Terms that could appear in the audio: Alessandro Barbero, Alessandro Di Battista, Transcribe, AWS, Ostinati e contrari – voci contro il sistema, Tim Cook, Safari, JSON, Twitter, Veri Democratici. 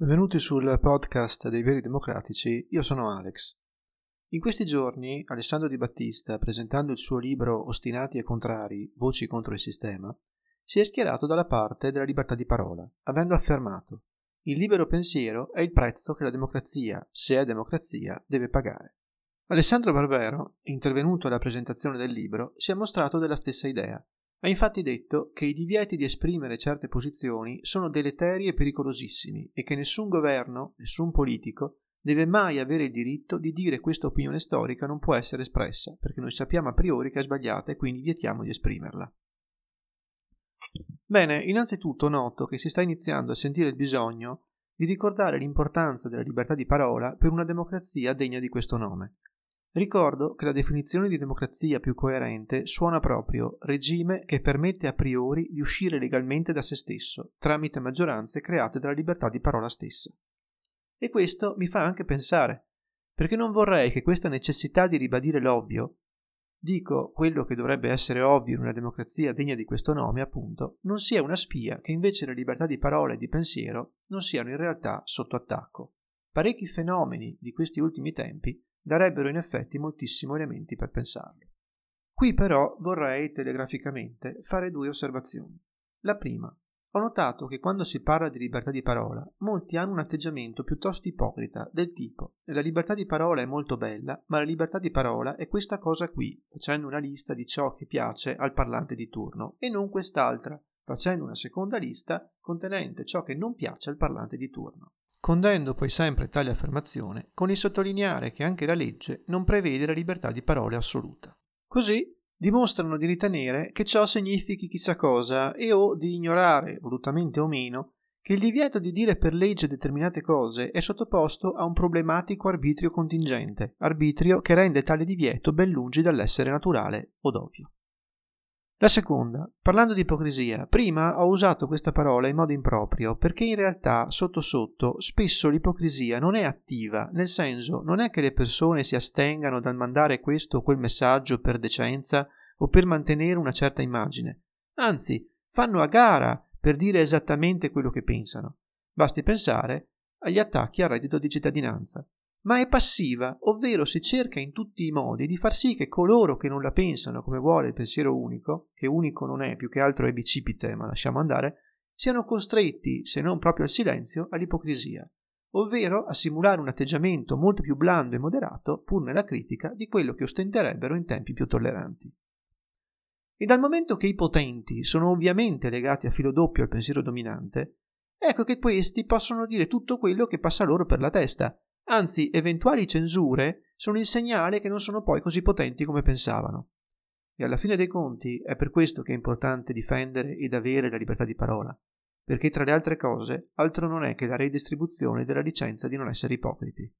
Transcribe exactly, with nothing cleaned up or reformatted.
Benvenuti sul podcast dei Veri Democratici, io sono Alex. In questi giorni Alessandro Di Battista, presentando il suo libro Ostinati e contrari, voci contro il sistema, si è schierato dalla parte della libertà di parola, avendo affermato: il libero pensiero è il prezzo che la democrazia, se è democrazia, deve pagare. Alessandro Barbero, intervenuto alla presentazione del libro, si è mostrato della stessa idea. Ha infatti detto che i divieti di esprimere certe posizioni sono deleteri e pericolosissimi e che nessun governo, nessun politico, deve mai avere il diritto di dire questa opinione storica non può essere espressa, perché noi sappiamo a priori che è sbagliata e quindi vietiamo di esprimerla. Bene, innanzitutto noto che si sta iniziando a sentire il bisogno di ricordare l'importanza della libertà di parola per una democrazia degna di questo nome. Ricordo che la definizione di democrazia più coerente suona proprio regime che permette a priori di uscire legalmente da se stesso, tramite maggioranze create dalla libertà di parola stessa. E questo mi fa anche pensare, perché non vorrei che questa necessità di ribadire l'ovvio, dico quello che dovrebbe essere ovvio in una democrazia degna di questo nome, appunto, non sia una spia che invece la libertà di parola e di pensiero non siano in realtà sotto attacco. Parecchi fenomeni di questi ultimi tempi darebbero in effetti moltissimi elementi per pensarlo. Qui però vorrei telegraficamente fare due osservazioni. La prima, ho notato che quando si parla di libertà di parola, molti hanno un atteggiamento piuttosto ipocrita del tipo: la libertà di parola è molto bella, ma la libertà di parola è questa cosa qui, facendo una lista di ciò che piace al parlante di turno, e non quest'altra, facendo una seconda lista contenente ciò che non piace al parlante di turno. Condendo poi sempre tale affermazione con il sottolineare che anche la legge non prevede la libertà di parole assoluta. Così dimostrano di ritenere che ciò significhi chissà cosa e o di ignorare, volutamente o meno, che il divieto di dire per legge determinate cose è sottoposto a un problematico arbitrio contingente, arbitrio che rende tale divieto ben lungi dall'essere naturale od ovvio. La seconda, parlando di ipocrisia, prima ho usato questa parola in modo improprio perché in realtà, sotto sotto, spesso l'ipocrisia non è attiva, nel senso non è che le persone si astengano dal mandare questo o quel messaggio per decenza o per mantenere una certa immagine, anzi fanno a gara per dire esattamente quello che pensano. Basti pensare agli attacchi al reddito di cittadinanza. Ma è passiva, ovvero si cerca in tutti i modi di far sì che coloro che non la pensano come vuole il pensiero unico, che unico non è, più che altro è bicipite, ma lasciamo andare, siano costretti, se non proprio al silenzio, all'ipocrisia, ovvero a simulare un atteggiamento molto più blando e moderato, pur nella critica, di quello che ostenterebbero in tempi più tolleranti. E dal momento che i potenti sono ovviamente legati a filo doppio al pensiero dominante, ecco che questi possono dire tutto quello che passa loro per la testa. Anzi, eventuali censure sono il segnale che non sono poi così potenti come pensavano. E alla fine dei conti è per questo che è importante difendere ed avere la libertà di parola, perché tra le altre cose altro non è che la redistribuzione della licenza di non essere ipocriti.